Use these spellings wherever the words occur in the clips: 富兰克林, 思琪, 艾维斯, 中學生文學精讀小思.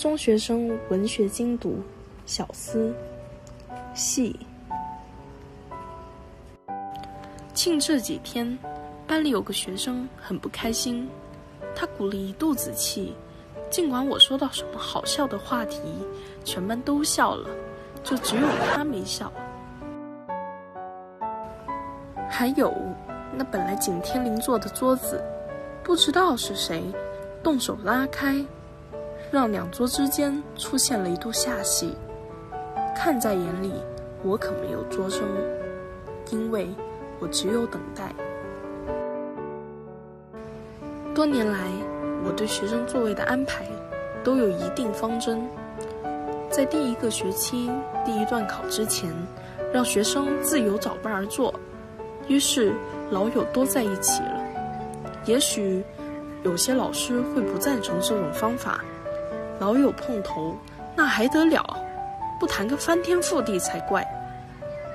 中学生文学精读，小思戏。庆这几天，班里有个学生很不开心，他鼓了一肚子气。尽管我说到什么好笑的话题，全班都笑了，就只有他没笑。还有那本来景天林坐的桌子，不知道是谁动手拉开，让两桌之间出现了一度下隙。看在眼里，我可没有作声，因为我只有等待。多年来，我对学生座位的安排都有一定方针。在第一个学期第一段考之前，让学生自由找伴而坐，于是老友多在一起了。也许有些老师会不赞成这种方法，老友碰头那还得了，不谈个翻天覆地才怪。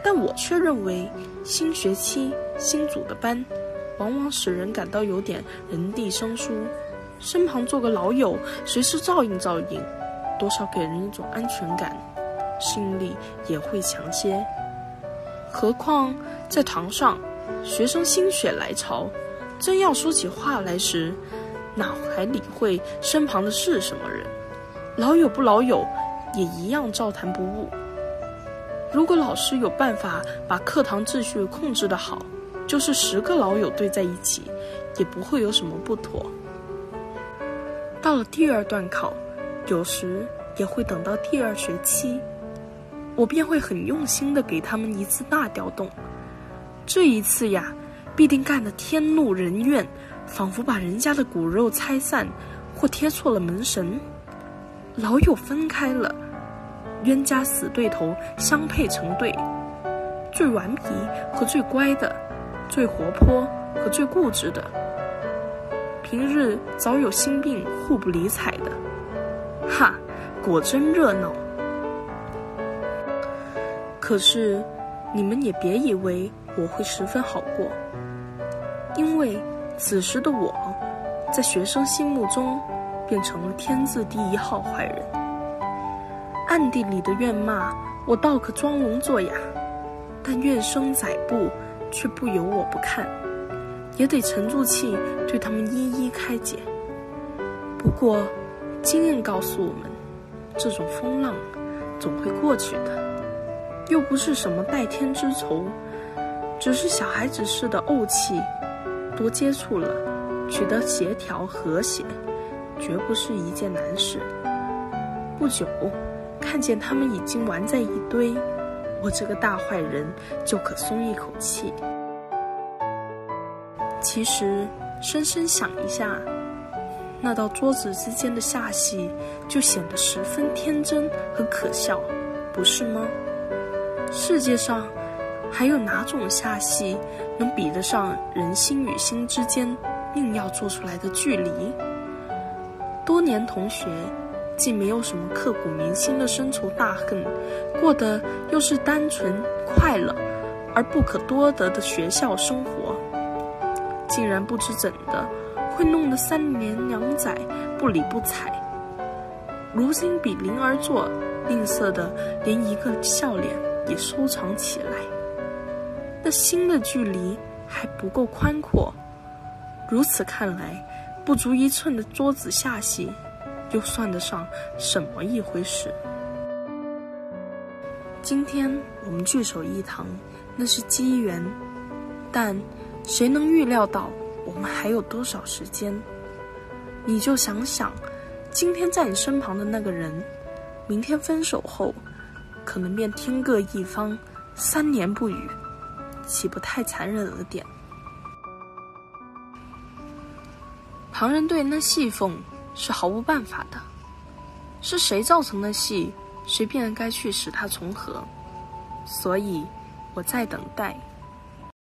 但我却认为，新学期新组的班往往使人感到有点人地生疏，身旁做个老友随时照应照应，多少给人一种安全感，适应力也会强些。何况在堂上，学生心血来潮，真要说起话来时，哪还理会身旁的是什么人，老友不老友也一样照谈不误。如果老师有办法把课堂秩序控制得好，就是10个老友对在一起也不会有什么不妥。到了第二段考，有时也会等到第二学期，我便会很用心地给他们一次大调动。这一次呀，必定干得天怒人怨，仿佛把人家的骨肉拆散，或贴错了门神。老友分开了，冤家死对头相配成对，最顽皮和最乖的，最活泼和最固执的，平日早有心病互不理睬的，哈，果真热闹。可是你们也别以为我会十分好过，因为此时的我在学生心目中变成了天字第一号坏人。暗地里的怨骂我倒可装聋作哑，但怨声载步却不由我不看，也得沉住气对他们一一开解。不过经验告诉我们，这种风浪总会过去的，又不是什么代天之仇，只是小孩子似的怄气，多接触了，取得协调和谐，绝不是一件难事。不久，看见他们已经玩在一堆，我这个大坏人就可松一口气。其实，深深想一下，那道桌子之间的下隙就显得十分天真和可笑，不是吗？世界上还有哪种下隙能比得上人心与心之间硬要做出来的距离？多年同学，既没有什么刻骨铭心的深仇大恨，过的又是单纯快乐而不可多得的学校生活，竟然不知怎的会弄得3年2载不理不睬，如今比邻而坐，吝啬的连一个笑脸也收藏起来。那心的距离还不够宽阔，如此看来，不足1寸的桌子下隙又算得上什么一回事？今天我们聚首一堂，那是机缘，但谁能预料到我们还有多少时间？你就想想，今天在你身旁的那个人，明天分手后可能便天各一方，3年不语，岂不太残忍了点？旁人对那戏缝是毫无办法的，是谁造成的戏，谁便该去使它重合。所以我在等待。